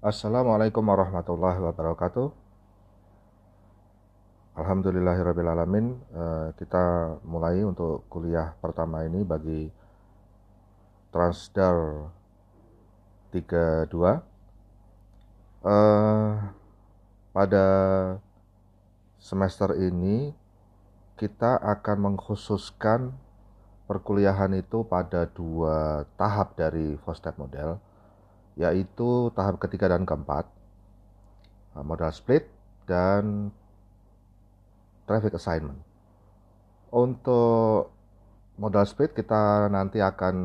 Assalamualaikum warahmatullahi wabarakatuh. Alhamdulillahirrabbilalamin. Kita mulai untuk kuliah pertama ini bagi Transdar 32. Pada semester ini kita akan mengkhususkan perkuliahan itu pada dua tahap dari four-step model, yaitu tahap ketiga dan keempat, modal split dan traffic assignment. Untuk modal split kita nanti akan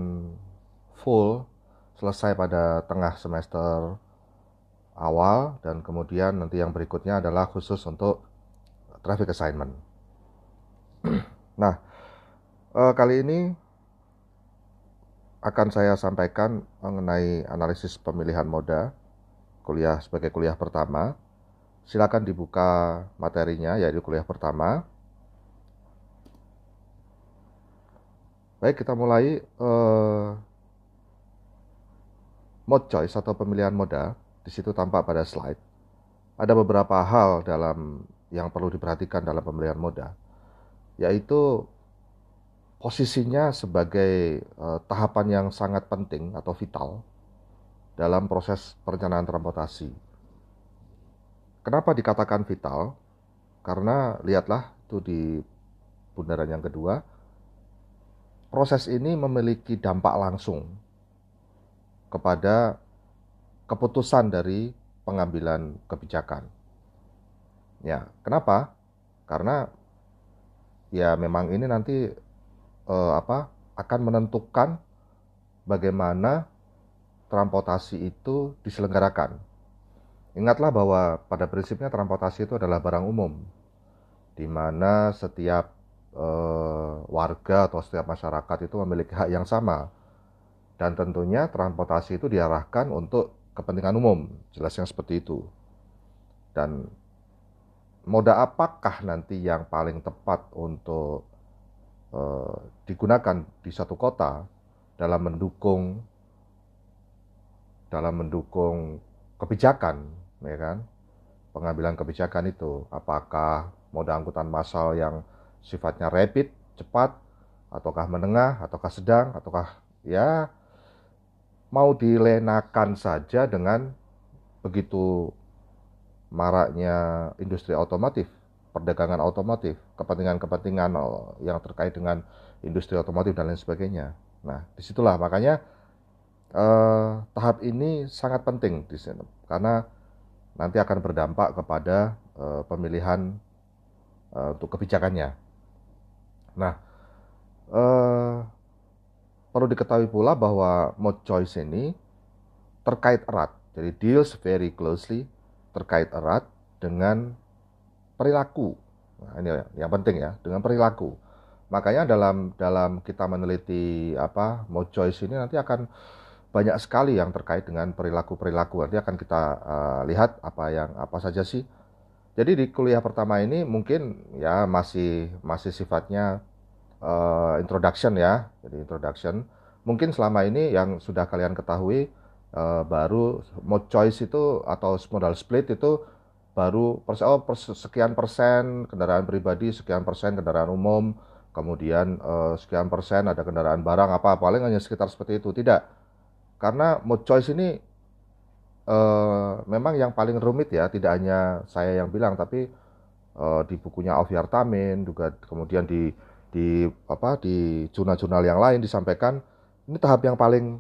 full selesai pada tengah semester awal, dan kemudian nanti yang berikutnya adalah khusus untuk traffic assignment. Nah, kali ini akan saya sampaikan mengenai analisis pemilihan moda, sebagai kuliah pertama. Silakan dibuka materinya, yaitu kuliah pertama. Baik, kita mulai mode choice atau pemilihan moda. Di situ tampak pada slide. Ada beberapa hal yang perlu diperhatikan dalam pemilihan moda, yaitu posisinya sebagai tahapan yang sangat penting atau vital dalam proses perencanaan transportasi. Kenapa dikatakan vital? Karena lihatlah itu di bundaran yang kedua, proses ini memiliki dampak langsung kepada keputusan dari pengambilan kebijakan. Ya, kenapa? Karena ya memang ini nanti akan menentukan bagaimana transportasi itu diselenggarakan. Ingatlah bahwa pada prinsipnya transportasi itu adalah barang umum, di mana setiap warga atau setiap masyarakat itu memiliki hak yang sama, dan tentunya transportasi itu diarahkan untuk kepentingan umum, jelasnya seperti itu. Dan moda apakah nanti yang paling tepat untuk digunakan di satu kota dalam mendukung kebijakan, ya kan? Pengambilan kebijakan itu, apakah moda angkutan massal yang sifatnya rapid, cepat, ataukah menengah, ataukah sedang, ataukah ya mau dilenakan saja dengan begitu maraknya industri otomotif, perdagangan otomotif, kepentingan-kepentingan yang terkait dengan industri otomotif dan lain sebagainya. Nah, disitulah makanya tahap ini sangat penting di sini, karena nanti akan berdampak kepada pemilihan untuk kebijakannya. Nah, perlu diketahui pula bahwa mode choice ini terkait erat, jadi deals very closely, terkait erat dengan perilaku. Nah, ini yang penting ya, dengan perilaku. Makanya dalam kita meneliti mode choice ini nanti akan banyak sekali yang terkait dengan perilaku. Nanti akan kita lihat apa saja sih. Jadi di kuliah pertama ini mungkin ya masih sifatnya introduction ya. Jadi introduction. Mungkin selama ini yang sudah kalian ketahui baru mode choice itu atau modal split itu baru sekian persen kendaraan pribadi, sekian persen kendaraan umum, kemudian sekian persen ada kendaraan barang, paling hanya sekitar seperti itu. Tidak, karena mode choice ini memang yang paling rumit ya, tidak hanya saya yang bilang, tapi di bukunya Ofyar Tamin juga, kemudian di jurnal-jurnal yang lain disampaikan ini tahap yang paling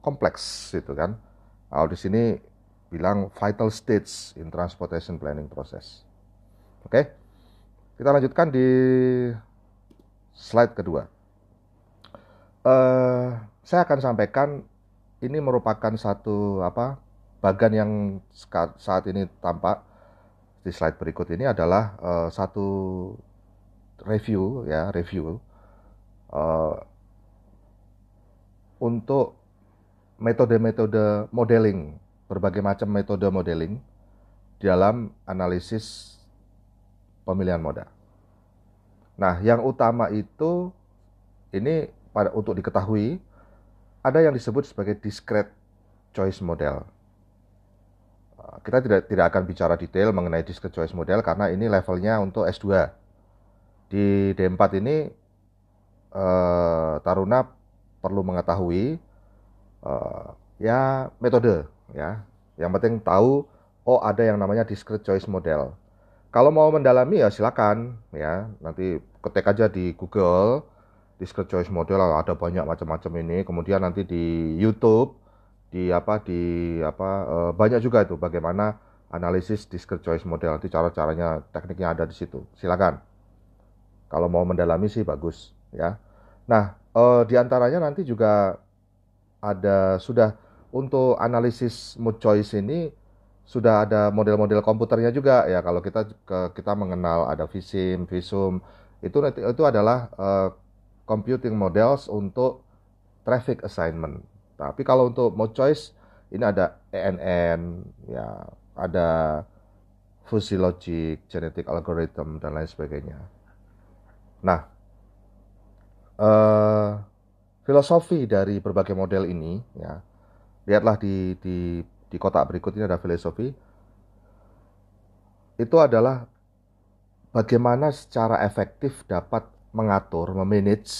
kompleks gitu kan. Di sini bilang vital states in transportation planning process. Oke, kita lanjutkan di slide kedua. Saya akan sampaikan ini merupakan satu bagan yang saat ini tampak di slide berikut ini adalah satu review untuk metode-metode modeling. Berbagai macam metode modeling dalam analisis pemilihan moda. Nah, yang utama itu ini untuk diketahui ada yang disebut sebagai discrete choice model. Kita tidak akan bicara detail mengenai discrete choice model karena ini levelnya untuk S2. Di D4 ini Taruna perlu mengetahui ya metode ya. Yang penting tahu oh ada yang namanya discrete choice model. Kalau mau mendalami ya silakan ya, nanti ketik aja di Google discrete choice model, ada banyak macam-macam ini. Kemudian nanti di YouTube banyak juga itu bagaimana analisis discrete choice model. Nanti cara-caranya, tekniknya ada di situ. Silakan. Kalau mau mendalami sih bagus ya. Nah, di antaranya nanti juga ada sudah untuk analisis mode choice ini sudah ada model-model komputernya juga ya. Kalau kita mengenal ada VISIM, VISUM, itu adalah computing models untuk traffic assignment. Tapi kalau untuk mode choice ini ada ANN ya, ada fuzzy logic, genetic algorithm dan lain sebagainya. Nah, filosofi dari berbagai model ini ya, lihatlah di kotak berikut ini ada filosofi. Itu adalah bagaimana secara efektif dapat mengatur, memanage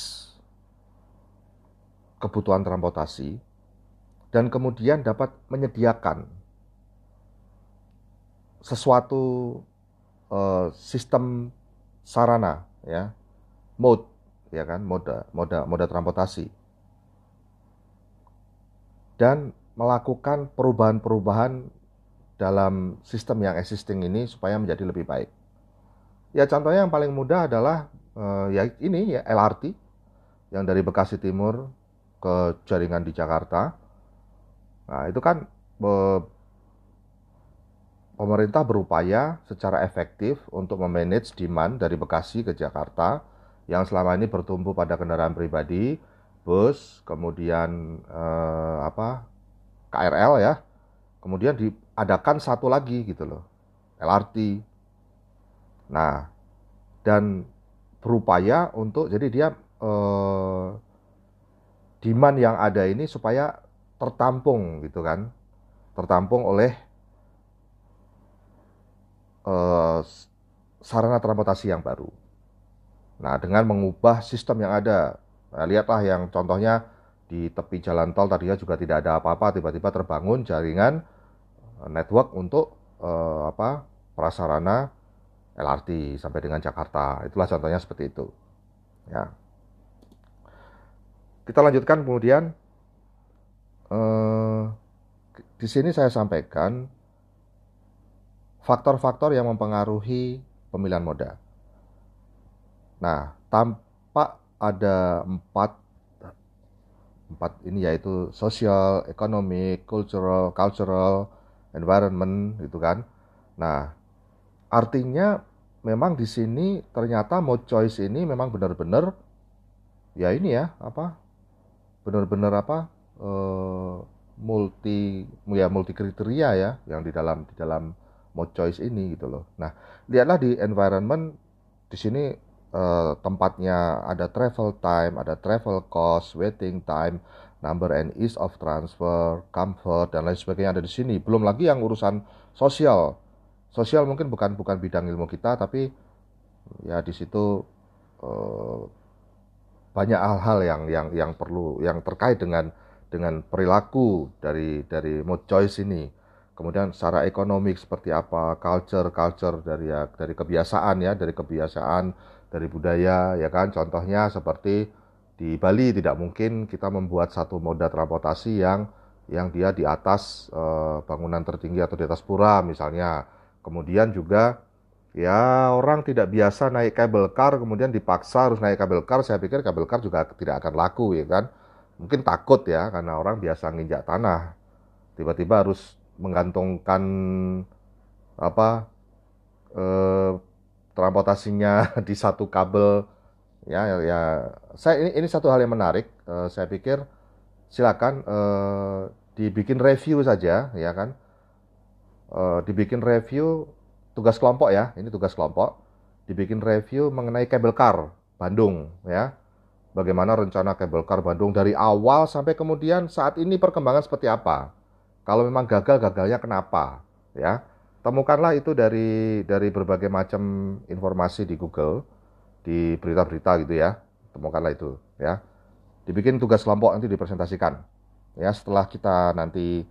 kebutuhan transportasi dan kemudian dapat menyediakan sesuatu sistem sarana ya, mode ya kan, moda transportasi, dan melakukan perubahan-perubahan dalam sistem yang existing ini supaya menjadi lebih baik. Ya contohnya yang paling mudah adalah LRT yang dari Bekasi Timur ke jaringan di Jakarta. Nah itu kan pemerintah berupaya secara efektif untuk memanage demand dari Bekasi ke Jakarta yang selama ini bertumpu pada kendaraan pribadi, bus, kemudian KRL ya, kemudian diadakan satu lagi gitu loh, LRT. Nah, dan berupaya untuk jadi dia demand yang ada ini supaya tertampung gitu kan, tertampung oleh sarana transportasi yang baru. Nah, dengan mengubah sistem yang ada. Nah, lihatlah yang contohnya di tepi jalan tol tadinya juga tidak ada apa-apa, tiba-tiba terbangun jaringan network untuk prasarana LRT sampai dengan Jakarta. Itulah contohnya seperti itu. Ya. Kita lanjutkan kemudian. Di sini saya sampaikan faktor-faktor yang mempengaruhi pemilihan moda. Nah, tampak ada empat ini, yaitu sosial, ekonomi, cultural, environment gitu kan. Nah, artinya memang di sini ternyata mode choice ini memang benar-benar multi kriteria ya yang di dalam mode choice ini gitu loh. Nah, lihatlah di environment di sini. Tempatnya ada travel time, ada travel cost, waiting time, number and ease of transfer, comfort dan lain sebagainya ada di sini. Belum lagi yang urusan sosial. Sosial mungkin bukan bidang ilmu kita, tapi ya di situ banyak hal-hal yang perlu, yang terkait dengan perilaku dari mode choice ini. Kemudian secara ekonomi seperti apa, culture dari kebiasaan. Dari budaya ya kan, contohnya seperti di Bali tidak mungkin kita membuat satu moda transportasi yang dia di atas bangunan tertinggi atau di atas pura misalnya. Kemudian juga ya orang tidak biasa naik kabel kar, kemudian dipaksa harus naik kabel kar. Saya pikir kabel kar juga tidak akan laku ya kan, mungkin takut ya karena orang biasa nginjak tanah, tiba-tiba harus menggantungkan transportasinya di satu kabel ya. Saya ini satu hal yang menarik. Saya pikir silakan dibikin review saja ya kan. Dibikin review tugas kelompok ya. Ini tugas kelompok. Dibikin review mengenai Kabel Kar Bandung ya. Bagaimana rencana Kabel Kar Bandung dari awal sampai kemudian saat ini perkembangan seperti apa. Kalau memang gagal, gagalnya kenapa? Ya, temukanlah itu dari berbagai macam informasi di Google, di berita-berita gitu ya. Temukanlah itu ya. Dibikin tugas kelompok nanti dipresentasikan ya setelah kita nanti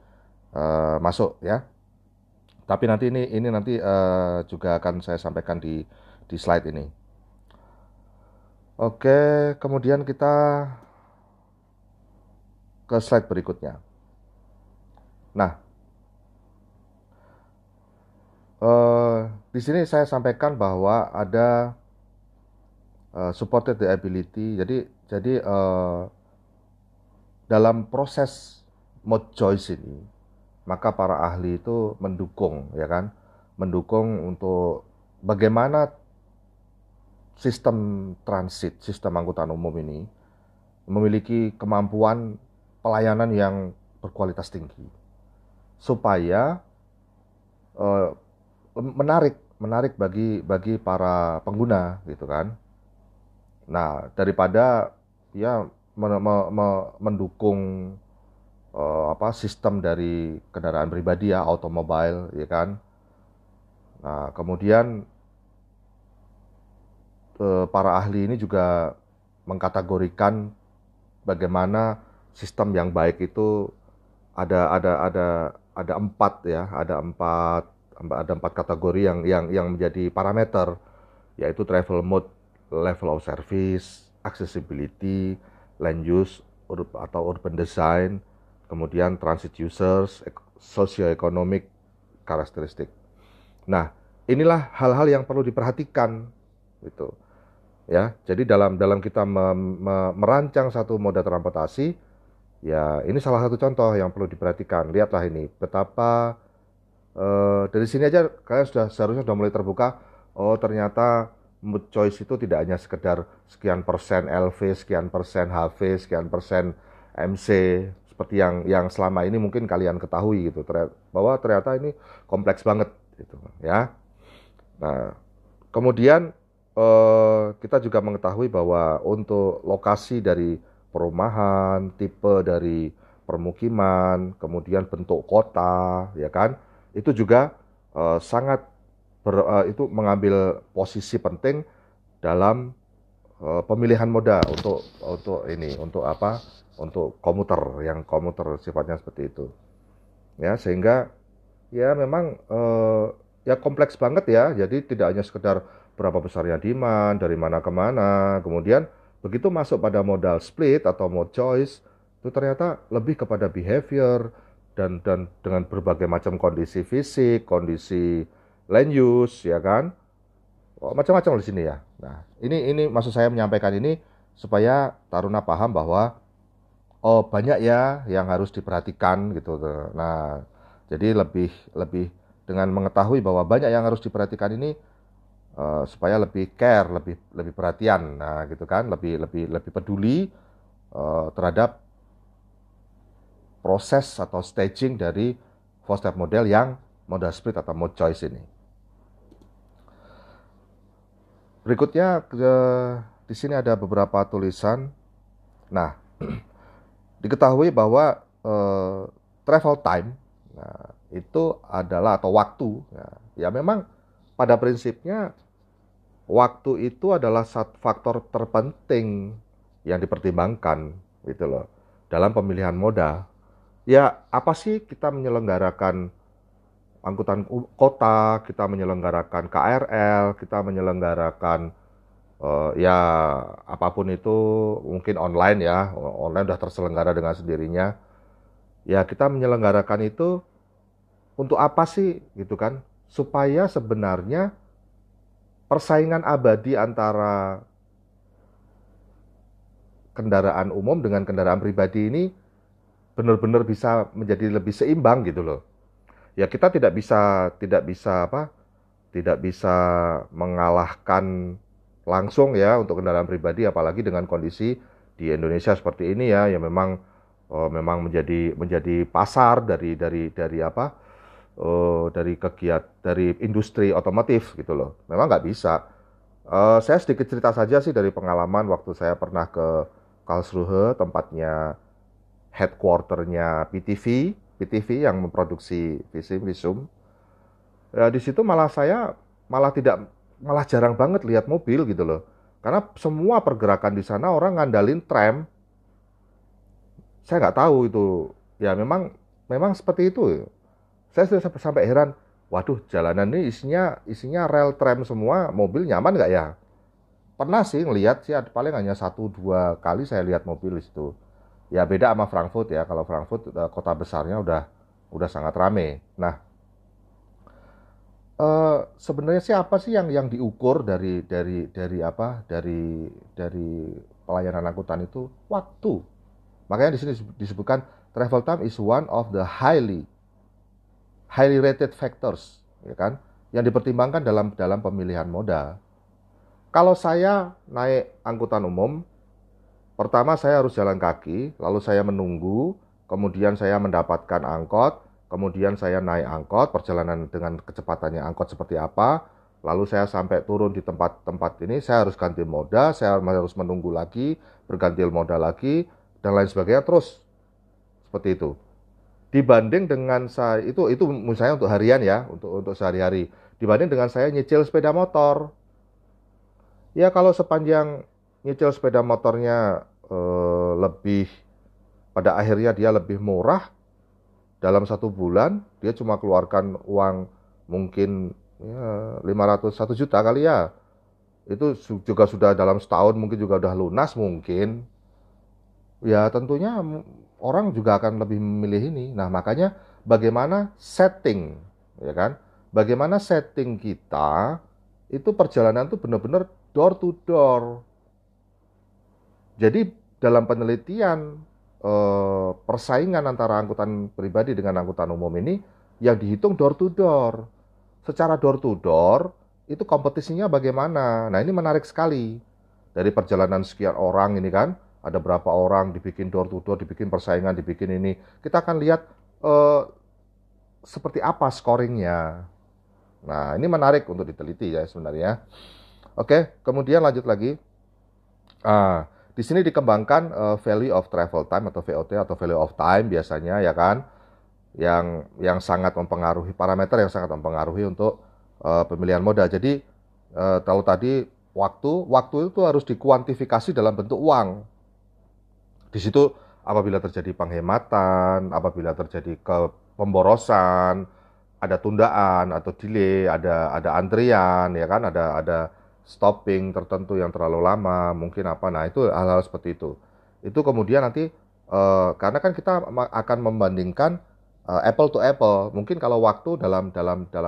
masuk ya. Tapi nanti ini nanti juga akan saya sampaikan di slide ini. Oke, kemudian kita ke slide berikutnya. Nah, di sini saya sampaikan bahwa ada supported reliability. Jadi dalam proses mode choice ini, maka para ahli itu mendukung, ya kan, mendukung untuk bagaimana sistem transit, sistem angkutan umum ini memiliki kemampuan pelayanan yang berkualitas tinggi, supaya menarik bagi para pengguna, gitu kan. Nah, daripada ya mendukung sistem dari kendaraan pribadi ya, automobile, ya kan. Nah, kemudian para ahli ini juga mengkategorikan bagaimana sistem yang baik itu ada empat ya, ada empat kategori yang menjadi parameter, yaitu travel mode, level of service, accessibility, land use atau urban design, kemudian transit users, socio-economic karakteristik. Nah, inilah hal-hal yang perlu diperhatikan, gitu. Ya, jadi dalam kita merancang satu moda transportasi, ya ini salah satu contoh yang perlu diperhatikan. Lihatlah ini, betapa dari sini aja kalian seharusnya sudah mulai terbuka. Oh, ternyata mode choice itu tidak hanya sekedar sekian persen LV, sekian persen HV, sekian persen MC. Seperti yang selama ini mungkin kalian ketahui gitu, bahwa ternyata ini kompleks banget gitu ya. Nah, kemudian kita juga mengetahui bahwa untuk lokasi dari perumahan, tipe dari permukiman, kemudian bentuk kota, ya kan, itu juga sangat itu mengambil posisi penting dalam pemilihan moda untuk komuter, yang komuter sifatnya seperti itu ya, sehingga ya memang ya kompleks banget ya. Jadi tidak hanya sekedar berapa besarnya demand, dari mana ke mana. Kemudian begitu masuk pada modal split atau mode choice, itu ternyata lebih kepada behavior dan dengan berbagai macam kondisi fisik, kondisi land use, ya kan. Oh, macam-macam di sini ya. Nah, ini maksud saya menyampaikan ini supaya Taruna paham bahwa oh, banyak ya yang harus diperhatikan gitu. Nah, jadi lebih dengan mengetahui bahwa banyak yang harus diperhatikan ini supaya lebih care, lebih perhatian. Nah, gitu kan, lebih peduli terhadap proses atau staging dari four-step model yang modal split atau mode choice ini. Berikutnya di sini ada beberapa tulisan. Nah, diketahui bahwa travel time, nah, itu adalah atau waktu. Nah, ya memang pada prinsipnya waktu itu adalah satu faktor terpenting yang dipertimbangkan gitu loh dalam pemilihan moda. Ya apa sih kita menyelenggarakan angkutan kota, kita menyelenggarakan KRL, kita menyelenggarakan ya apapun itu, mungkin online ya, online sudah terselenggara dengan sendirinya. Ya kita menyelenggarakan itu untuk apa sih gitu kan? Supaya sebenarnya persaingan abadi antara kendaraan umum dengan kendaraan pribadi ini benar-benar bisa menjadi lebih seimbang gitu loh. Ya kita tidak bisa mengalahkan langsung ya untuk kendaraan pribadi, apalagi dengan kondisi di Indonesia seperti ini ya, yang memang menjadi pasar dari industri otomotif gitu loh. Memang nggak bisa. Saya sedikit cerita saja sih dari pengalaman waktu saya pernah ke Karlsruhe, tempatnya headquarternya PTV PTV yang memproduksi VISIM, VISUM. Ya, di situ malah saya malah jarang banget lihat mobil gitu loh. Karena semua pergerakan di sana orang ngandalin tram. Saya nggak tahu itu. Ya memang seperti itu. Saya sudah sampai heran. Waduh, jalanan ini isinya rel tram semua. Mobil nyaman nggak ya? Pernah sih ngelihat sih, paling hanya 1-2 kali saya lihat mobil di situ. Ya beda sama Frankfurt ya. Kalau Frankfurt kota besarnya udah sangat rame. Nah, sebenarnya sih apa sih yang diukur dari pelayanan angkutan itu? Waktu. Makanya di sini disebutkan travel time is one of the highly rated factors, ya kan? Yang dipertimbangkan dalam pemilihan moda. Kalau saya naik angkutan umum, pertama saya harus jalan kaki, lalu saya menunggu, kemudian saya mendapatkan angkot, kemudian saya naik angkot, perjalanan dengan kecepatannya angkot seperti apa, lalu saya sampai turun di tempat ini, saya harus ganti moda, saya harus menunggu lagi, berganti moda lagi, dan lain sebagainya, terus seperti itu. Dibanding dengan saya, itu misalnya untuk harian ya, untuk sehari-hari, dibanding dengan saya nyicil sepeda motor. Ya kalau sepanjang nyicil sepeda motornya lebih, pada akhirnya dia lebih murah, dalam 1 bulan dia cuma keluarkan uang mungkin ya, 1 juta kali ya, itu juga sudah dalam setahun mungkin juga udah lunas mungkin, ya tentunya orang juga akan lebih memilih ini. Nah makanya bagaimana setting, ya kan? Bagaimana setting kita itu perjalanan itu benar-benar door to door. Jadi dalam penelitian persaingan antara angkutan pribadi dengan angkutan umum ini yang dihitung door to door. Secara door to door itu kompetisinya bagaimana? Nah ini menarik sekali. Dari perjalanan sekian orang ini kan, ada berapa orang dibikin door to door, dibikin persaingan, dibikin ini. Kita akan lihat seperti apa scoringnya. Nah ini menarik untuk diteliti ya sebenarnya. Oke, kemudian lanjut lagi. Di sini dikembangkan value of travel time atau VOT atau value of time biasanya ya kan, yang sangat mempengaruhi parameter yang sangat mempengaruhi untuk pemilihan moda. Jadi kalau tadi waktu itu harus dikuantifikasi dalam bentuk uang. Di situ apabila terjadi penghematan, apabila terjadi pemborosan, ada tundaan atau delay, ada antrian ya kan, ada stopping tertentu yang terlalu lama, mungkin apa, nah itu hal-hal seperti itu. Itu kemudian nanti, karena kan kita akan membandingkan apple to apple, mungkin kalau waktu dalam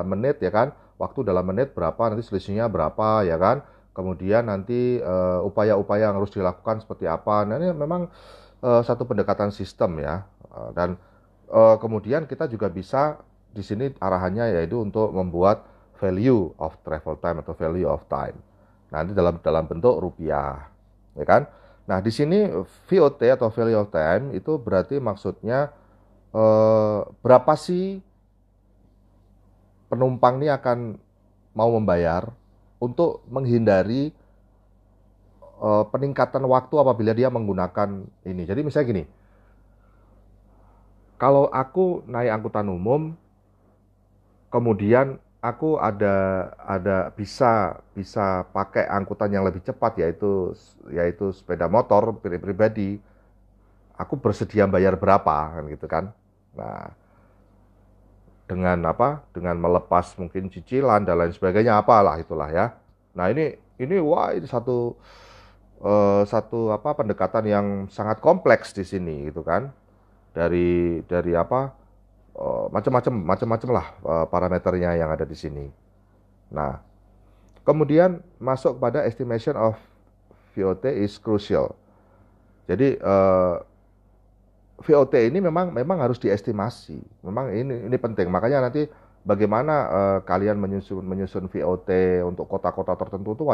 menit ya kan, waktu dalam menit berapa, nanti selisihnya berapa ya kan, kemudian nanti upaya-upaya yang harus dilakukan seperti apa, nah ini memang satu pendekatan sistem ya, dan kemudian kita juga bisa di sini arahannya yaitu untuk membuat value of travel time atau value of time. Nah, ini dalam bentuk rupiah, ya kan? Nah, di sini VOT atau value of time itu berarti maksudnya berapa sih penumpang ini akan mau membayar untuk menghindari peningkatan waktu apabila dia menggunakan ini. Jadi misalnya gini, kalau aku naik angkutan umum, kemudian aku bisa pakai angkutan yang lebih cepat yaitu sepeda motor pribadi. Aku bersedia bayar berapa kan gitu kan. Nah, dengan apa? Dengan melepas mungkin cicilan dan lain sebagainya apalah itulah ya. Nah, ini wah ini satu apa pendekatan yang sangat kompleks di sini gitu kan. Dari apa? Macam-macam lah parameternya yang ada di sini. Nah, kemudian masuk pada estimation of VOT is crucial. Jadi VOT ini memang harus diestimasi. Memang ini penting. Makanya nanti bagaimana kalian menyusun VOT untuk kota-kota tertentu itu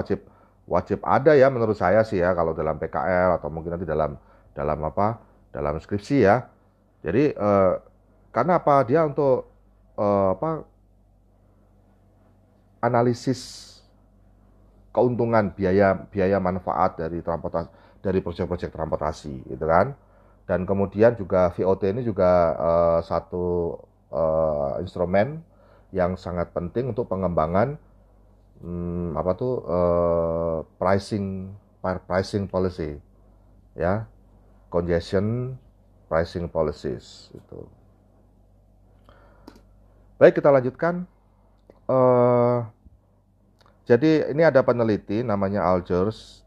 wajib ada ya menurut saya sih ya, kalau dalam PKL atau mungkin nanti dalam skripsi ya. Jadi karena apa, dia untuk analisis keuntungan biaya manfaat dari proyek-proyek transportasi gitu kan. Dan kemudian juga VOT ini juga satu instrumen yang sangat penting untuk pengembangan pricing policy, ya, congestion pricing policies itu. Baik, kita lanjutkan. Jadi ini ada peneliti namanya Algers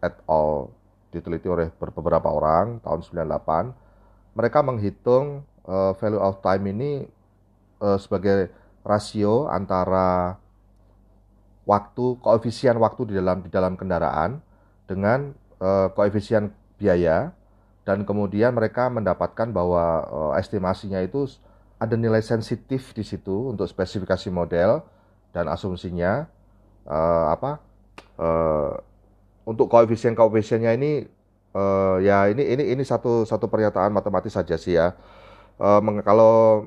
et al, diteliti oleh beberapa orang tahun 98. Mereka menghitung value of time ini sebagai rasio antara koefisien waktu di dalam kendaraan dengan koefisien biaya, dan kemudian mereka mendapatkan bahwa estimasinya itu ada nilai sensitif di situ untuk spesifikasi model dan asumsinya untuk koefisiennya ini ya ini satu pernyataan matematis saja sih ya. Kalau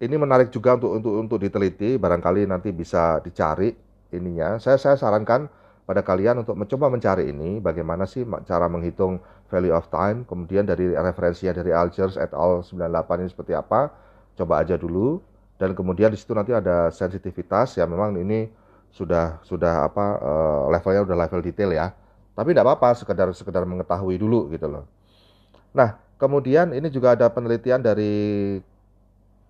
ini menarik juga untuk diteliti, barangkali nanti bisa dicari ininya. Saya sarankan pada kalian untuk mencoba mencari ini, bagaimana sih cara menghitung value of time, kemudian dari referensinya dari Algers et al 98 ini seperti apa, coba aja dulu. Dan kemudian di situ nanti ada sensitivitas, ya memang ini sudah levelnya udah level detail ya, tapi tidak apa-apa, sekedar mengetahui dulu gitu loh. Nah, kemudian ini juga ada penelitian dari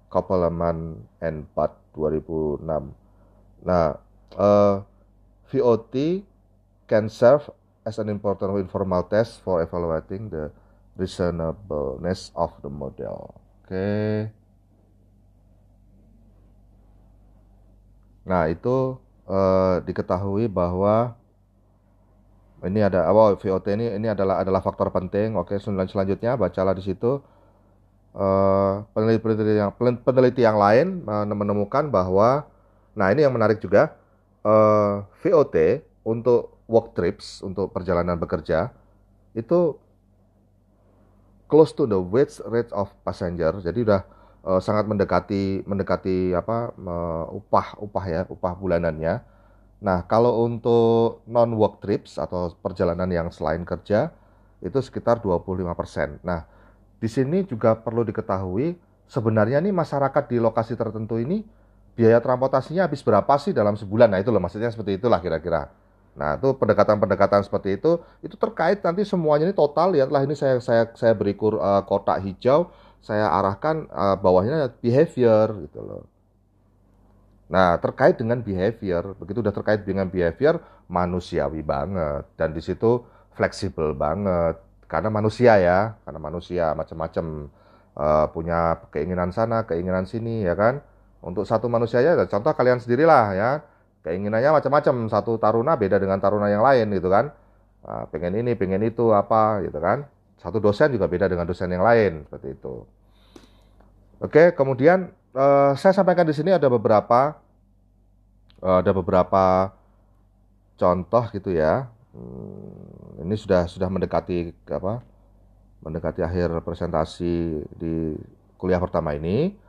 Kopelman N4 2006. Nah, VOT can serve as an important informal test for evaluating the reasonableness of the model. Oke. Nah, itu diketahui bahwa ini ada VOT ini adalah faktor penting. Oke, selanjutnya bacalah di situ. Peneliti yang lain menemukan bahwa, nah ini yang menarik juga, VOT untuk work trips, untuk perjalanan bekerja itu close to the wage rate of passenger. Jadi udah sangat mendekati upah bulanannya. Nah, kalau untuk non work trips atau perjalanan yang selain kerja itu sekitar 25%. Nah, di sini juga perlu diketahui sebenarnya nih masyarakat di lokasi tertentu ini biaya transportasinya habis berapa sih dalam sebulan. Nah, itu loh maksudnya, seperti itulah kira-kira. Nah, itu pendekatan-pendekatan seperti itu terkait nanti semuanya ini total. Lihatlah ini saya beri kotak hijau, saya arahkan bawahnya behavior gitu loh. Nah, terkait dengan behavior, begitu udah terkait dengan behavior, manusiawi banget dan di situ fleksibel banget karena manusia ya, karena manusia macam-macam punya keinginan sana, keinginan sini ya kan. Untuk satu manusia ya, contoh kalian sendirilah ya, keinginannya macam-macam, satu taruna beda dengan taruna yang lain gitu kan. Pengen ini, pengen itu apa gitu kan. Satu dosen juga beda dengan dosen yang lain, seperti itu. Oke, kemudian saya sampaikan di sini ada beberapa contoh gitu ya. Ini sudah mendekati akhir presentasi di kuliah pertama ini.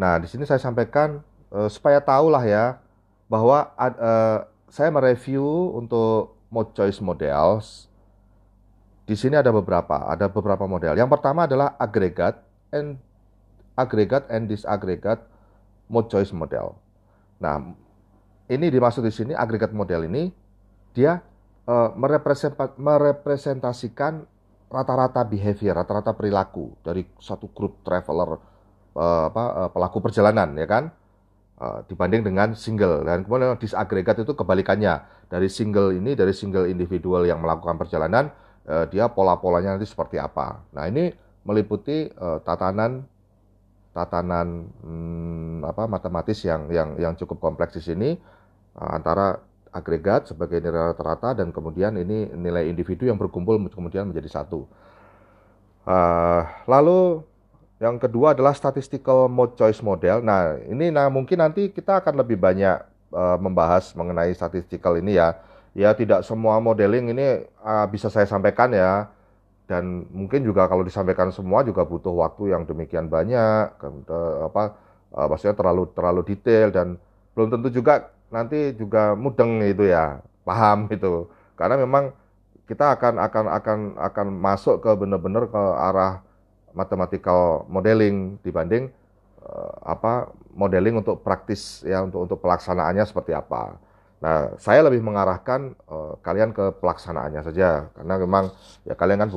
Nah, di sini saya sampaikan supaya tahulah ya bahwa saya mereview untuk mode choice models. Di sini ada beberapa model. Yang pertama adalah aggregate and disaggregate mode choice model. Nah, ini dimaksud di sini aggregate model ini dia merepresentasikan rata-rata behavior, rata-rata perilaku dari satu grup traveler pelaku perjalanan ya kan, dibanding dengan single. Dan kemudian disaggregate itu kebalikannya dari single individual yang melakukan perjalanan, dia pola-polanya nanti seperti apa. Nah, ini meliputi tatanan matematis yang cukup kompleks di sini, antara agregat sebagai nilai rata-rata dan kemudian ini nilai individu yang berkumpul kemudian menjadi satu. Lalu yang kedua adalah statistical mode choice model. Nah, ini mungkin nanti kita akan lebih banyak membahas mengenai statistical ini ya. Ya, tidak semua modeling ini bisa saya sampaikan ya. Dan mungkin juga kalau disampaikan semua juga butuh waktu yang demikian banyak, maksudnya terlalu detail dan belum tentu juga nanti juga mudeng itu ya, paham itu. Karena memang kita akan masuk ke benar-benar ke arah mathematical modeling dibanding modeling untuk praktis ya, untuk pelaksanaannya seperti apa. Nah, saya lebih mengarahkan kalian ke pelaksanaannya saja, karena memang ya kalian kan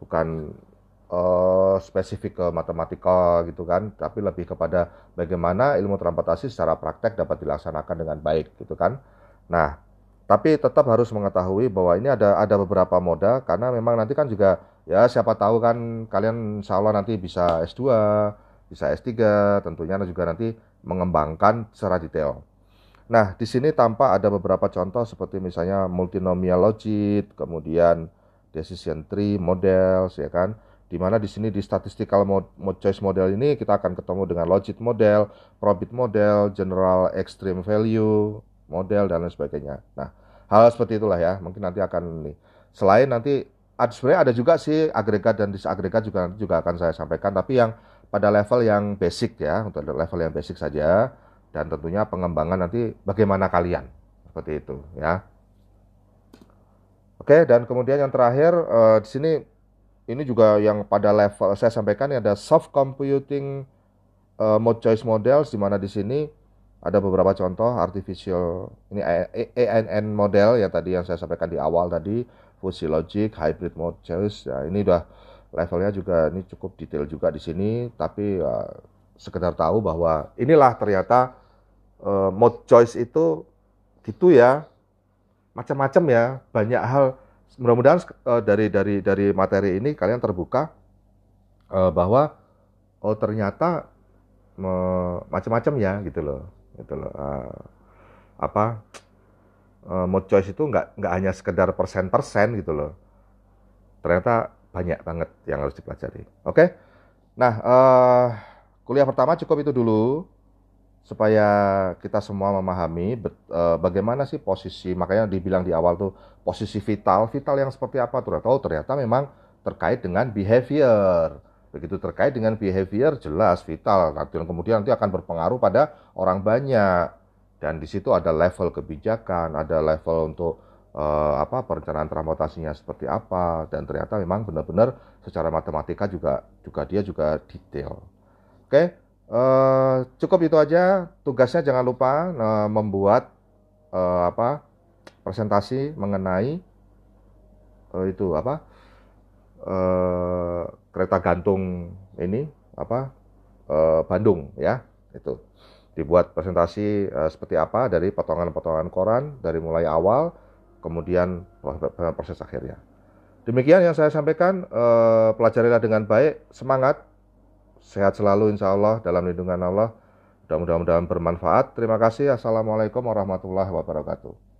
bukan spesifik ke matematika gitu kan, tapi lebih kepada bagaimana ilmu transportasi secara praktek dapat dilaksanakan dengan baik gitu kan. Nah, tapi tetap harus mengetahui bahwa ini ada beberapa moda, karena memang nanti kan juga ya siapa tahu kan kalian insya Allah nanti bisa S2, bisa S3, tentunya juga nanti mengembangkan secara detail. Nah, di sini tampak ada beberapa contoh seperti misalnya Multinomial Logit, kemudian Decision Tree Models, ya kan? Dimana di sini di Statistical mode Choice Model ini kita akan ketemu dengan Logit Model, Probit Model, General Extreme Value Model, dan lain sebagainya. Nah, hal seperti itulah ya, mungkin nanti akan nih. Selain nanti, sebenarnya ada juga sih agregat dan disagregat juga akan saya sampaikan, tapi yang pada level yang basic ya, untuk level yang basic saja. Dan tentunya pengembangan nanti bagaimana kalian, seperti itu ya. Oke, dan kemudian yang terakhir di sini ini juga yang pada level saya sampaikan ada soft computing mode choice models, di mana di sini ada beberapa contoh artificial ini ANN model ya tadi yang saya sampaikan di awal tadi, fuzzy logic, hybrid mode choice. Ya, ini udah levelnya juga ini cukup detail juga di sini, tapi sekedar tahu bahwa inilah ternyata mode choice itu gitu ya, macam-macam ya, banyak hal. Mudah-mudahan dari materi ini kalian terbuka bahwa oh ternyata macam-macam ya gitu loh. Mode choice itu nggak hanya sekedar persen-persen gitu loh, ternyata banyak banget yang harus dipelajari. Oke? Nah, kuliah pertama cukup itu dulu, supaya kita semua memahami bagaimana sih posisi, makanya dibilang di awal tuh posisi vital yang seperti apa tuh. Oh, ternyata memang terkait dengan behavior. Begitu terkait dengan behavior jelas vital, kemudian nanti akan berpengaruh pada orang banyak. Dan di situ ada level kebijakan, ada level untuk perencanaan transportasinya seperti apa, dan ternyata memang benar-benar secara matematika juga dia detail. Oke, cukup itu aja. Tugasnya jangan lupa membuat presentasi mengenai kereta gantung ini Bandung ya, itu dibuat presentasi seperti apa dari potongan-potongan koran dari mulai awal, kemudian proses akhirnya. Demikian yang saya sampaikan. Pelajarilah dengan baik, semangat. Sehat selalu insya Allah, dalam lindungan Allah. Mudah-mudahan bermanfaat. Terima kasih. Assalamualaikum warahmatullahi wabarakatuh.